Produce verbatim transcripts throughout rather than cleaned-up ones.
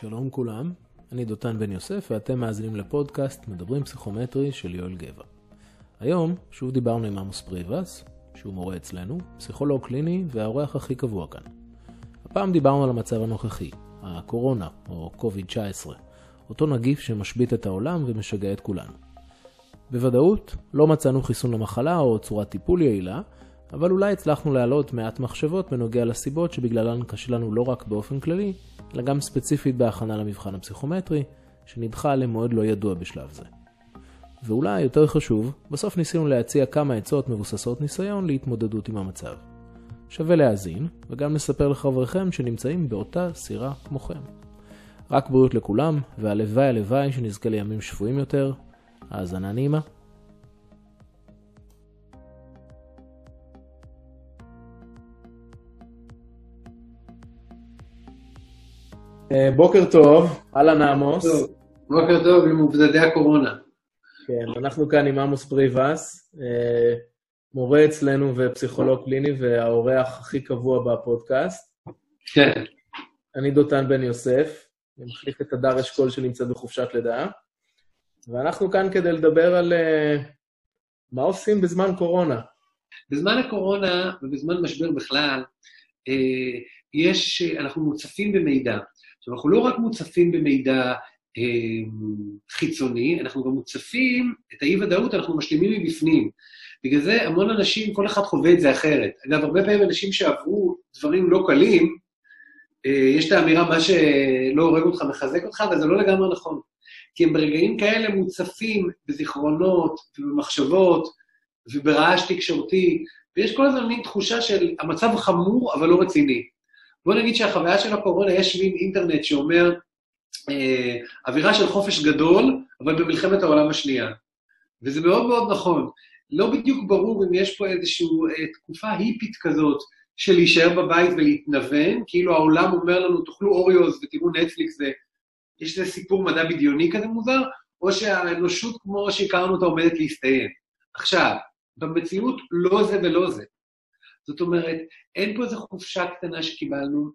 שלום כולם, אני דוטן בן יוסף ואתם מאזינים לפודקאסט מדברים פסיכומטרי של יואל גבע. היום שוב דיברנו עם עמוס פריבס, שהוא מורה אצלנו, פסיכולוג קליני והאורח הכי קבוע כאן. הפעם דיברנו על המצב הנוכחי, הקורונה או קוביד תשע עשרה, אותו נגיף שמשבית את העולם ומשגע את כולנו. בוודאות לא מצאנו חיסון למחלה או צורת טיפול יעילה, אבל אולי הצלחנו להעלות מעט מחשבות בנוגע לסיבות שבגללן קשה לנו לא רק באופן כללי, אלא גם ספציפית בהכנה למבחן הפסיכומטרי, שנדחה למועד לא ידוע בשלב זה. ואולי יותר חשוב, בסוף ניסינו להציע כמה עצות מבוססות ניסיון להתמודדות עם המצב. שווה להאזין, וגם לספר לחבריכם שנמצאים באותה סירה כמוכם. רק בריאות לכולם, והלוואי הלוואי שנזכה לימים שפויים יותר, האזנה נעימה. בוקר טוב, אלן עמוס. בוקר טוב עם מבודדי הקורונה. כן, אנחנו כאן עם עמוס פריבס, מורה אצלנו ופסיכולוג קליני והאורח הכי קבוע בפודקאסט. כן. אני דוטן בן יוסף, מחליף את הדר אשכול שנמצא בחופשת לידה, ואנחנו כאן כדי לדבר על מה עושים בזמן קורונה. בזמן הקורונה ובזמן משבר בכלל, יש, אנחנו מוצפים במידע. עכשיו, אנחנו לא רק מוצפים במידע אה, חיצוני, אנחנו גם מוצפים, את האי-וודאות אנחנו משלימים מבפנים. בגלל זה המון אנשים, כל אחד חווה את זה אחרת. אגב, הרבה פעמים אנשים שעברו דברים לא קלים, אה, יש את האמירה מה שלא הורג אותך מחזק אותך, אבל זה לא לגמרי נכון. כי הם ברגעים כאלה מוצפים בזיכרונות ובמחשבות וברעש תקשורתי, ויש כל הזמן מין תחושה של המצב חמור אבל לא רציני. בוא נגיד שהחוויה של הקורונה יש מין אינטרנט שאומר, אה, אווירה של חופש גדול, אבל במלחמת העולם השנייה. וזה מאוד מאוד נכון. לא בדיוק ברור אם יש פה איזושהי אה, תקופה היפית כזאת של להישאר בבית ולהתנוון, כאילו העולם אומר לנו, תאכלו אוריוז ותראו נטפליקס, זה, יש איזה סיפור מדע בדיוני כזה מוזר, או שהאנושות כמו שהכרנו אותה עומדת להסתיים. עכשיו, במציאות לא זה ולא זה. זאת אומרת, אין פה איזו חופשה קטנה שקיבלנו,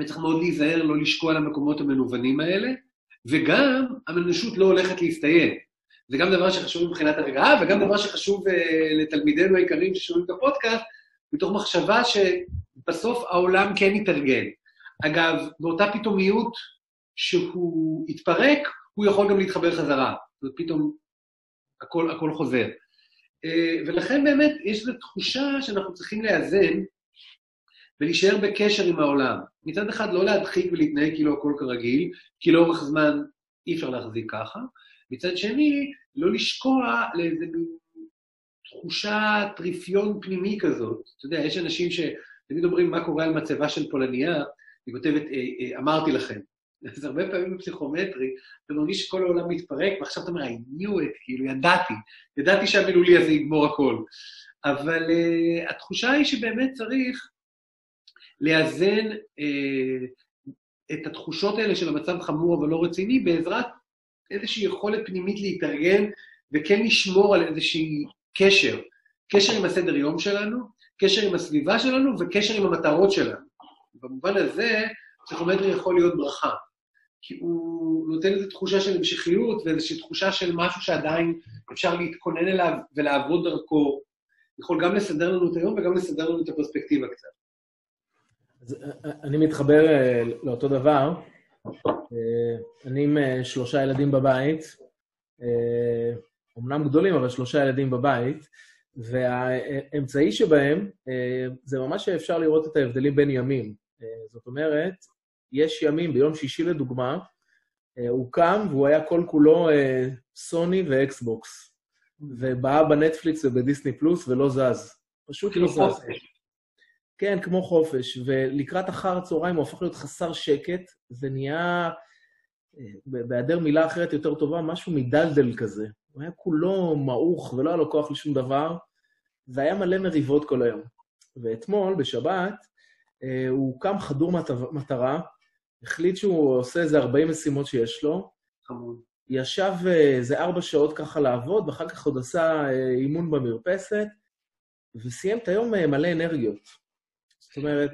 וצריך מאוד להיזהר, לא לשקוע על המקומות המנוונים האלה, וגם המנושות לא הולכת להסתיים. זה גם דבר שחשוב מבחינת הרגעה, וגם דבר שחשוב אה, לתלמידינו העיקרים ששומעים את הפודקאסט, מתוך מחשבה שבסוף העולם כן יתארגן. אגב, באותה פתאומיות שהוא יתפרק, הוא יכול גם להתחבר חזרה. זאת אומרת, פתאום הכל, הכל חוזר. ולכן באמת יש איזו תחושה שאנחנו צריכים לאזן ולהישאר בקשר עם העולם. מצד אחד לא להדחיק ולהתנהג כאילו הכל כרגיל, כי לאורך זמן אי אפשר להחזיק ככה. מצד שני, לא לשקוע לאיזו תחושה טריפיון פנימי כזאת. אתה יודע, יש אנשים שתמיד אומרים מה קורה על מצבה של פולניה, היא כותבת, אמרתי לכם. אז הרבה פעמים בפסיכומטרי, אתה מרגיש שכל העולם מתפרק, ועכשיו אתה אומר, I knew it, כאילו, ידעתי, ידעתי שהמילולי הזה יגמור הכל. אבל uh, התחושה היא שבאמת צריך לאזן uh, את התחושות האלה של המצב חמור אבל לא רציני, בעזרת איזושהי יכולת פנימית להתארגן, וכן לשמור על איזושהי קשר, קשר עם הסדר יום שלנו, קשר עם הסביבה שלנו, וקשר עם המטרות שלנו. במובן הזה, פסיכומטרי יכול להיות ברכה. כי הוא נותן איזו תחושה של המשכיות, ואיזושהי תחושה של משהו שעדיין אפשר להתכונן אליו ולעבוד דרכו. יכול גם לסדר לנו את היום וגם לסדר לנו את הפרספקטיבה קצת. אז אני מתחבר לאותו דבר. אני עם שלושה ילדים בבית, אמנם גדולים, אבל שלושה ילדים בבית, והאמצעי שבהם זה ממש אפשר לראות את ההבדלים בין ימים. זאת אומרת, יש ימים, ביום שישי לדוגמה, הוא קם והוא היה כל כולו סוני ואקסבוקס, ובאה בנטפליקס ובדיסני פלוס ולא זז. פשוט לא זז. כן, כמו חופש. ולקראת אחר הצהריים הוא הופך להיות חסר שקט, ונהיה, בהיעדר מילה אחרת יותר טובה, משהו מדלדל כזה. הוא היה כולו מעוך ולא היה לו כוח לשום דבר, והיה מלא מריבות כל היום. ואתמול, בשבת, הוא קם חדור מטרה, החליט שהוא עושה איזה ארבעים משימות שיש לו, ישב איזה ארבע שעות ככה לעבוד, ואחר כך עוד עשה אימון במרפסת, וסיים את היום מלא אנרגיות. זאת אומרת,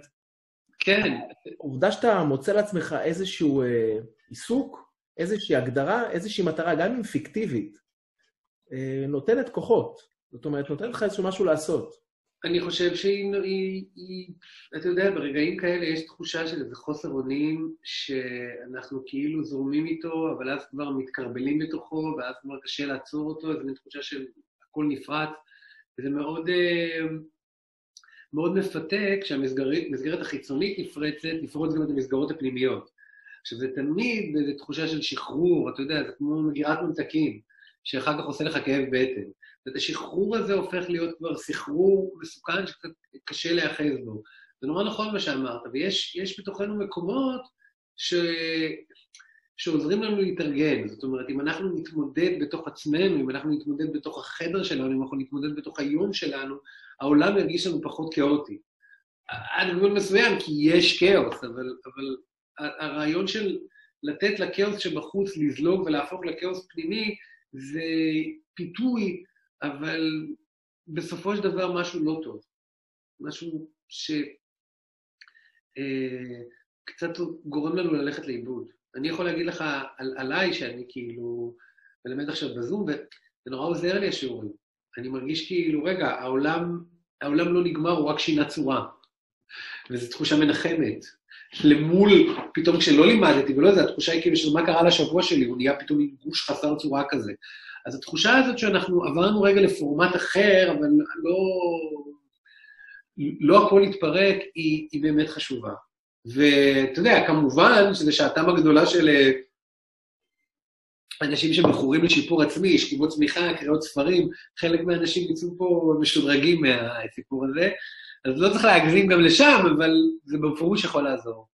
כן. עובדה שאתה מוצא לעצמך איזשהו עיסוק, איזושהי הגדרה, איזושהי מטרה, גם אם פיקטיבית, נותנת כוחות. זאת אומרת, נותנת לך איזשהו משהו לעשות. אני חושב שהיא, אתה יודע, ברגעים כאלה יש תחושה של איזה חוסר אונים, שאנחנו כאילו זורמים איתו, אבל אז כבר מתקרבלים בתוכו, ואז כבר קשה לעצור אותו, איזו תחושה של הכל נפרט, וזה מאוד... מאוד מפתה, כשהמסגרת החיצונית נפרצת, נפרוץ גם את המסגרות הפנימיות. עכשיו, זה תמיד איזו תחושה של שחרור, אתה יודע, זה כמו מגירת ממתקים, שאחר כך עושה לך כאב בטן. ואת השחרור הזה הופך להיות כבר סחרור מסוכן שקצת קשה להיאחז בו. זה נורא נכון מה שאמרת, ויש יש בתוכנו מקומות ש... שעוזרים לנו להתארגן. זאת אומרת, אם אנחנו נתמודד בתוך עצמנו, אם אנחנו נתמודד בתוך החדר שלנו, אם אנחנו נתמודד בתוך היום שלנו, העולם ירגיש לנו פחות כאוטי. עד גבול מסוים, כי יש כאוס, אבל, אבל הרעיון של לתת לכאוס שבחוץ לזלוג ולהפוך לכאוס פנימי, זה פיתוי, אבל בסופו של דבר משהו לא טוב. משהו שקצת גורם לנו ללכת לאיבוד. אני יכול להגיד לך על, עליי שאני כאילו מלמד עכשיו בזום, וזה נורא עוזר לי השיעורים. אני מרגיש כאילו, רגע, העולם, העולם לא נגמר, הוא רק שינה צורה. וזו תחושה מנחמת. למול, פתאום כשלא לימדתי, ולא זה, התחושה היא כאילו של מה קרה לשבוע שלי, הוא נהיה פתאום גוש חסר צורה כזה. אז התחושה הזאת שאנחנו עברנו רגע לפורמט אחר, אבל לא, לא הכל התפרק, היא, היא באמת חשובה. ואתה יודע, כמובן שזה שעתם הגדולה של אנשים שמכורים לשיפור עצמי, שכיבות צמיחה, קריאות ספרים, חלק מהאנשים יצאו פה משודרגים מהסיפור הזה, אז לא צריך להגזים גם לשם, אבל זה בפירוש יכול לעזור.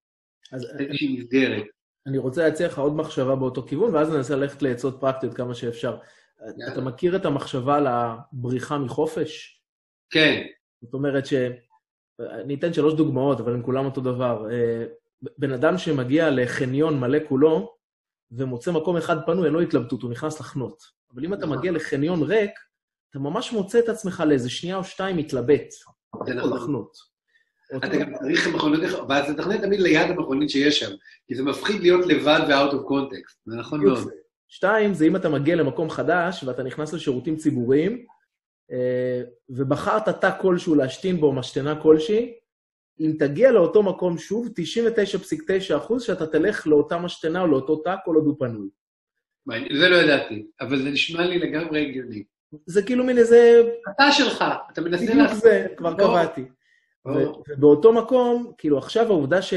אז איזושהי מסגרת. אני רוצה להציע לך עוד מחשבה באותו כיוון, ואז ננסה ללכת לעצות פרקטיות כמה שאפשר. אתה מכיר את המחשבה על הבריחה מחופש? כן. זאת אומרת ש... אני אתן שלוש דוגמאות, אבל הם כולם אותו דבר. בן אדם שמגיע לחניון מלא כולו, ומוצא מקום אחד פנוי, אין לו התלבטות, הוא נכנס לחנות. אבל אם אתה מגיע לחניון ריק, אתה ממש מוצא את עצמך לאיזה שנייה או שתיים מתלבט. זה נכון. אתה גם צריך מכונית, ואז אתה תכנית תמיד ליד המכונית שיש שם, כי זה מפחיד להיות לבד ו-out of context. זה נכון מאוד. שתיים, זה אם אתה מגיע למקום חדש, ואתה נכנס לשירותים ציבוריים, ובחרת תא כלשהו להשתין בו, משתנה כלשהי, אם תגיע לאותו מקום שוב, תשעים ותשע נקודה תשע אחוז שאתה תלך לאותה משתנה או לאותו תא, כל עוד הוא פנוי. זה לא ידעתי, אבל זה נשמע לי לגמרי הגיוני. זה כאילו מין איזה... התא שלך, אתה מנסה לך... זה, כבר קבעתי. ובאותו מקום, כאילו עכשיו העובדה ש...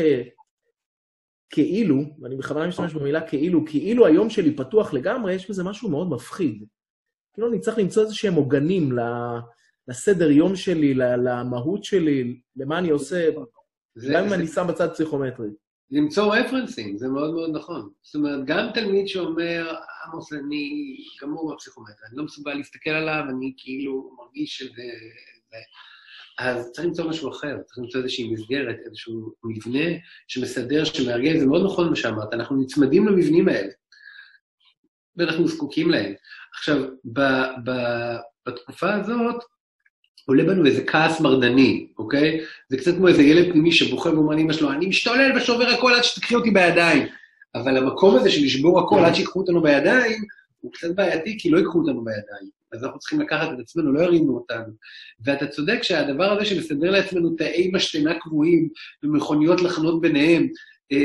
כאילו, ואני בכוונה משתמש במילה כאילו, כאילו היום שלי פתוח לגמרי, יש בזה משהו מאוד מפחיד. כאילו, אני צריך למצוא איזה שהם עוגנים לסדר יום שלי, למהות שלי, למה אני עושה, גם אם אני שם בצד פסיכומטרי. למצוא רפרנסים, זה מאוד מאוד נכון. זאת אומרת, גם תלמיד שאומר, עמוס, אני גמור בפסיכומטרי, אני לא מסוגל להסתכל עליו, אני כאילו מרגיש שזה... אז צריך למצוא משהו אחר, צריך למצוא איזושהי מסגרת, איזשהו מבנה שמסדר, שמארגן, זה מאוד נכון מה שאמרת, אנחנו נצמדים למבנים האלה, ואנחנו זקוקים להם. עכשיו, ב- ב- בתקופה הזאת, עולה בנו איזה כעס מרדני, אוקיי? זה קצת כמו איזה ילד פנימי שבוכה ואומר לאמא שלו, אני משתולל ושובר הכל עד שתקחי אותי בידיים. אבל המקום הזה של לשבור הכל עד שיקחו אותנו בידיים, הוא קצת בעייתי, כי לא יקחו אותנו בידיים. אז אנחנו צריכים לקחת את עצמנו, לא ירימו אותנו. ואתה צודק שהדבר הזה שמסדר לעצמנו תאי משתנה קבועים ומכוניות לחנות ביניהם, אה,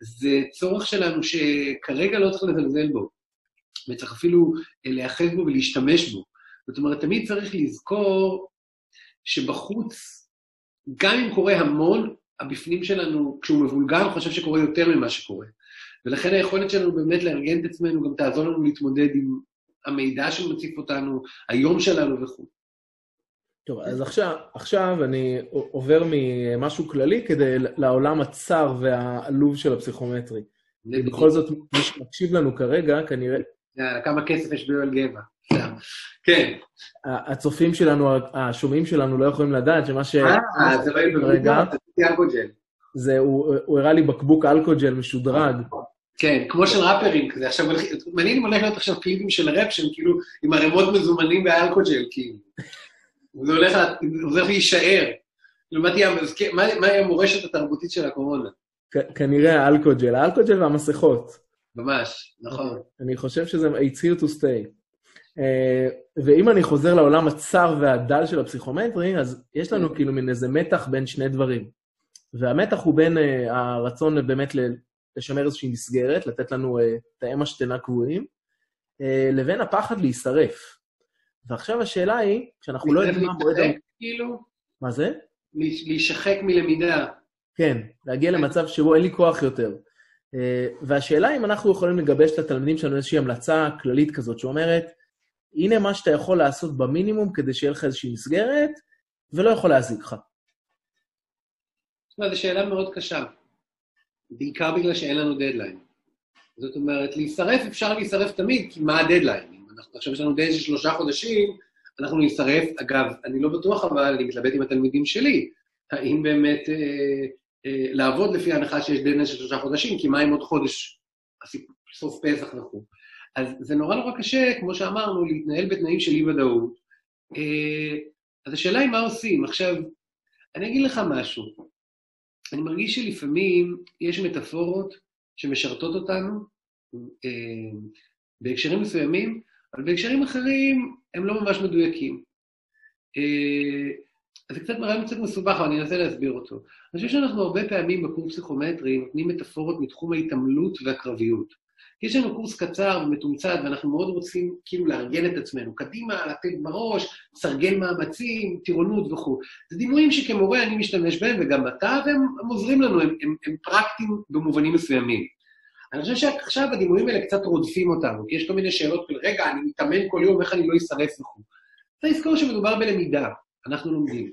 זה צורך שלנו שכרגע לא צריך לזלזל בו. וצריך אפילו להיאחז בו ולהשתמש בו. זאת אומרת, תמיד צריך לזכור שבחוץ, גם אם קורה המון, הבפנים שלנו, כשהוא מבולגן, הוא חושב שקורה יותר ממה שקורה. ולכן היכולת שלנו באמת לארגן את עצמנו, גם תעזור לנו להתמודד עם המידע שמציף אותנו, היום שלנו וכו'. טוב, אז עכשיו, עכשיו אני עובר ממשהו כללי כדי לעולם הצר והעלוב של הפסיכומטרי. בכל זאת, מי שמקשיב לנו כרגע, כנראה... כמה כסף יש ביואל גבע. כן. הצופים שלנו, השומעים שלנו לא יכולים לדעת שמה ש... אה, זה ראי ברגע. זה, הוא הראה לי בקבוק אלכוג'ל משודרג. כן, כמו של ראפרים כזה. עכשיו, מעניין אם הולך להיות עכשיו קליפים של ראפ, שהם כאילו עם הרמות מזומנים באלכוג'ל, כאילו. זה הולך להישאר. מה היא המורשת התרבותית של הקורונה? כנראה האלכוג'ל, האלכוג'ל והמסכות. ממש, נכון. אני חושב שזה, it's here to stay. ואם אני חוזר לעולם הצר והדל של הפסיכומטרי, אז יש לנו כאילו מין איזה מתח בין שני דברים. והמתח הוא בין הרצון באמת לשמר איזושהי מסגרת, לתת לנו תאי משתנה קבועים, לבין הפחד להישרף. ועכשיו השאלה היא, כשאנחנו לא יודעים מה מועד... מה זה? להישחק מלמידה. כן, להגיע למצב שבו אין לי כוח יותר. והשאלה היא אם אנחנו יכולים לגבש את התלמידים שלנו איזושהי המלצה כללית כזאת שאומרת, הנה מה שאתה יכול לעשות במינימום כדי שיהיה לך איזושהי מסגרת, ולא יכול להזיק לך. זאת אומרת, זו שאלה מאוד קשה. בעיקר בגלל שאין לנו דדליין. זאת אומרת, להישרף אפשר להישרף תמיד, כי מה הדדליין? אם אנחנו עכשיו יש לנו דדליין של שלושה חודשים, אנחנו נשרף, אגב, אני לא בטוח, אבל אני מתלבט עם התלמידים שלי, האם באמת אה, אה, לעבוד לפי ההנחה שיש דדליין של שלושה חודשים, כי מה אם עוד חודש, סוף פסח וכו'. אז זה נורא נורא קשה, כמו שאמרנו, להתנהל בתנאים של אי ודאות. אה, אז השאלה היא מה עושים. עכשיו, אני אגיד לך משהו. אני מרגיש שלפעמים יש מטאפורות שמשרתות אותנו, אה, בהקשרים מסוימים, אבל בהקשרים אחרים הם לא ממש מדויקים. אז זה קצת מראה קצת מסובך, אבל אני אנסה להסביר אותו. אני חושב שאנחנו הרבה פעמים בקורס פסיכומטרי נותנים מטאפורות מתחום ההתעמלות והקרביות. יש לנו קורס קצר ומתומצת, ואנחנו מאוד רוצים כאילו לארגן את עצמנו. קדימה, לתת בראש, סרגל מאמצים, טירונות וכו'. זה דימויים שכמורה אני משתמש בהם, וגם אתה, והם עוזרים לנו, הם, הם, הם פרקטיים במובנים מסוימים. אני חושב שעכשיו הדימויים האלה קצת רודפים אותנו, כי יש כל מיני שאלות, רגע, אני מתאמן כל יום, איך אני לא אשרף וכו'. צריך לזכור שמדובר בלמידה, אנחנו לומדים.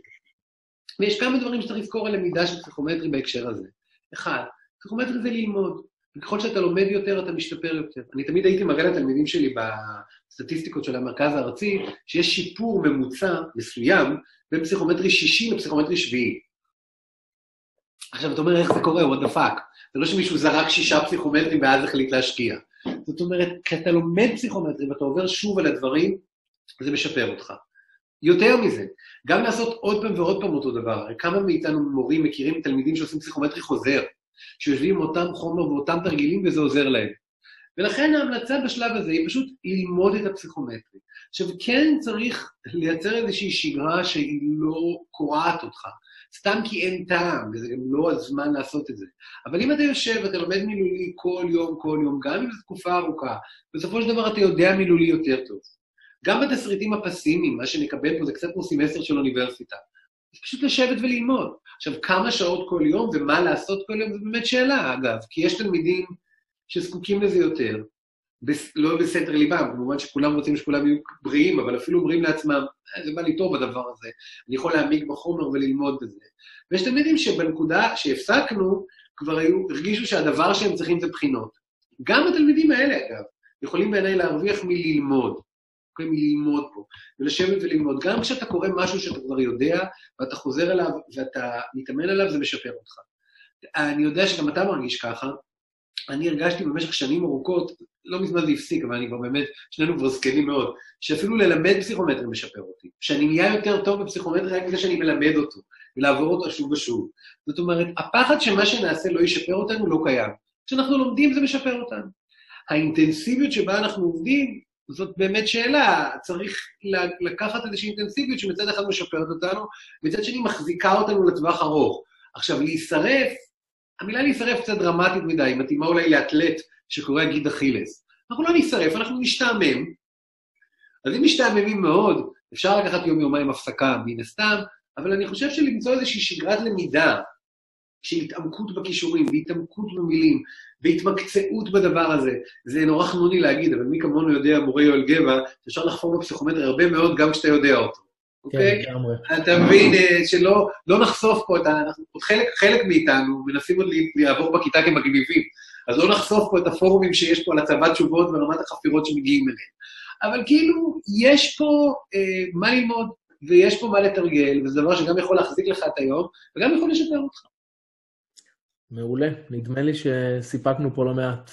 ויש כמה דברים שצריך לזכור על למידה של פסיכומטרי בהקשר הזה. אחד, פסיכומטרי זה ללמוד, וככל שאתה לומד יותר, אתה משתפר יותר. אני תמיד הייתי מראה לתלמידים שלי בסטטיסטיקות של המרכז הארצי, שיש שיפור ממוצע מסוים בין פסיכומטרי שישים לפסיכומטרי שביעי. עכשיו, אתה אומר, איך זה קורה? הוא הדפק. זה לא שמישהו זרק שישה פסיכומטרים ואז החליט להשקיע. זאת אומרת, כשאתה לומד פסיכומטרים ואתה עובר שוב על הדברים, זה משפר אותך. יותר מזה, גם לעשות עוד פעם ועוד פעם אותו דבר. כמה מאיתנו מורים מכירים תלמידים שעושים פסיכומטרי חוזר, שיושבים אותם חומר ואותם תרגילים וזה עוזר להם. ולכן ההמלצה בשלב הזה היא פשוט ללמוד את הפסיכומטרי. עכשיו, כן צריך לייצר איזושהי שגרה שהיא לא קורעת אותך. סתם כי אין טעם, וזה גם לא הזמן לעשות את זה. אבל אם אתה יושב, אתה לומד מילולי כל יום, כל יום, גם אם זו תקופה ארוכה, בסופו של דבר אתה יודע מילולי יותר טוב. גם בתסריטים הפסימיים, מה שנקבל פה זה קצת כמו סמסטר של אוניברסיטה. זה פשוט לשבת וללמוד. עכשיו, כמה שעות כל יום ומה לעשות כל יום, זה באמת שאלה, אגב, כי יש תלמידים שזקוקים לזה יותר, בס... לא בסתר ליבם, במובן שכולם רוצים שכולם יהיו בריאים, אבל אפילו אומרים לעצמם, זה בא לי טוב הדבר הזה, אני יכול להעמיק בחומר וללמוד את זה. ויש תלמידים שבנקודה שהפסקנו, כבר היו, הרגישו שהדבר שהם צריכים זה בחינות. גם התלמידים האלה, אגב, יכולים בעיניי להרוויח מללמוד, מללמוד פה, ולשבת וללמוד. גם כשאתה קורא משהו שאתה כבר יודע, ואתה חוזר אליו, ואתה מתאמן עליו, זה משפר אותך. אני יודע שגם אתה מרגיש ככה, אני הרגשתי במשך שנים ארוכות, לא מזמן זה הפסיק, אבל אני כבר באמת, שנינו כבר זקנים מאוד, שאפילו ללמד פסיכומטרי משפר אותי, שאני נהיה יותר טוב בפסיכומטרי רק בזה שאני מלמד אותו, ולעבור אותו שוב ושוב. זאת אומרת, הפחד שמה שנעשה לא ישפר אותנו לא קיים. כשאנחנו לומדים זה משפר אותנו. האינטנסיביות שבה אנחנו עובדים, זאת באמת שאלה, צריך לקחת איזושהי אינטנסיביות שמצד אחד משפרת אותנו, מצד שני מחזיקה אותנו לטווח ארוך. עכשיו, להישרף, המילה להישרף קצת דרמטית מדי, מתאימה אולי לאטלט שקורא גיד אכילס. אנחנו לא נשרף, אנחנו נשתעמם. אז אם משתעממים מאוד, אפשר לקחת יום יומיים הפסקה מן הסתם, אבל אני חושב שלמצוא איזושהי שגרת למידה, של התעמקות בכישורים, והתעמקות במילים, והתמקצעות בדבר הזה, זה נורא חנוני להגיד, אבל מי כמונו יודע, מורה יואל גבע, אפשר לחפור בפסיכומטרי הרבה מאוד גם כשאתה יודע אותו. אוקיי? אתה מבין שלא נחשוף פה, חלק מאיתנו מנסים עוד לעבור בכיתה כמגניבים, אז לא נחשוף פה את הפורומים שיש פה על הצבת תשובות ולעומת החפירות שמגיעים אליהם. אבל כאילו, יש פה מה ללמוד, ויש פה מה לתרגל, וזה דבר שגם יכול להחזיק לך את היום, וגם יכול לשפר אותך. מעולה, נדמה לי שסיפקנו פה לא מעט.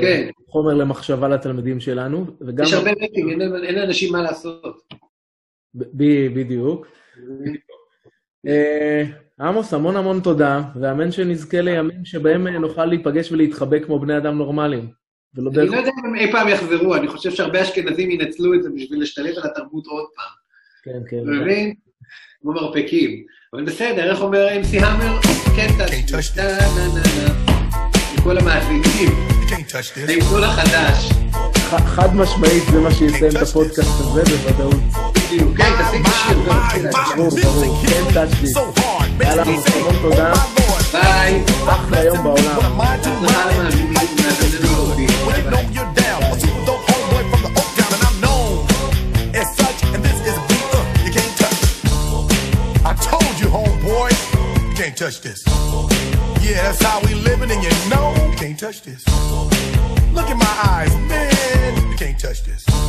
כן. חומר למחשבה לתלמידים שלנו. וגם יש הרבה רטים, אין לאנשים מה לעשות. ב- בדיוק. עמוס, המון המון תודה, ואמן שנזכה לימים שבהם נוכל להיפגש ולהתחבק כמו בני אדם נורמליים. אני לא יודע אם אי פעם יחזרו, אני חושב שהרבה אשכנזים ינצלו את זה בשביל להשתלט על התרבות עוד פעם. כן, כן. מבין? כמו מרפקים. אבל בסדר, איך אומר אם סי המר? כן, תשת. עם כל המאזינים. עם כל החדש. חד משמעית זה מה שיסיים את הפודקאסט הזה בוודאות. You can't think shit about it. So hard, baby. Bye. אחלה יום בעולם. When know you down, the whole boy from the old town and I'm known as such and this is beat up. You can't touch. I told you, homeboy, you can't touch this. Yeah, that's how we living and you know, you can't touch this. Look in my eyes, man, you can't touch this.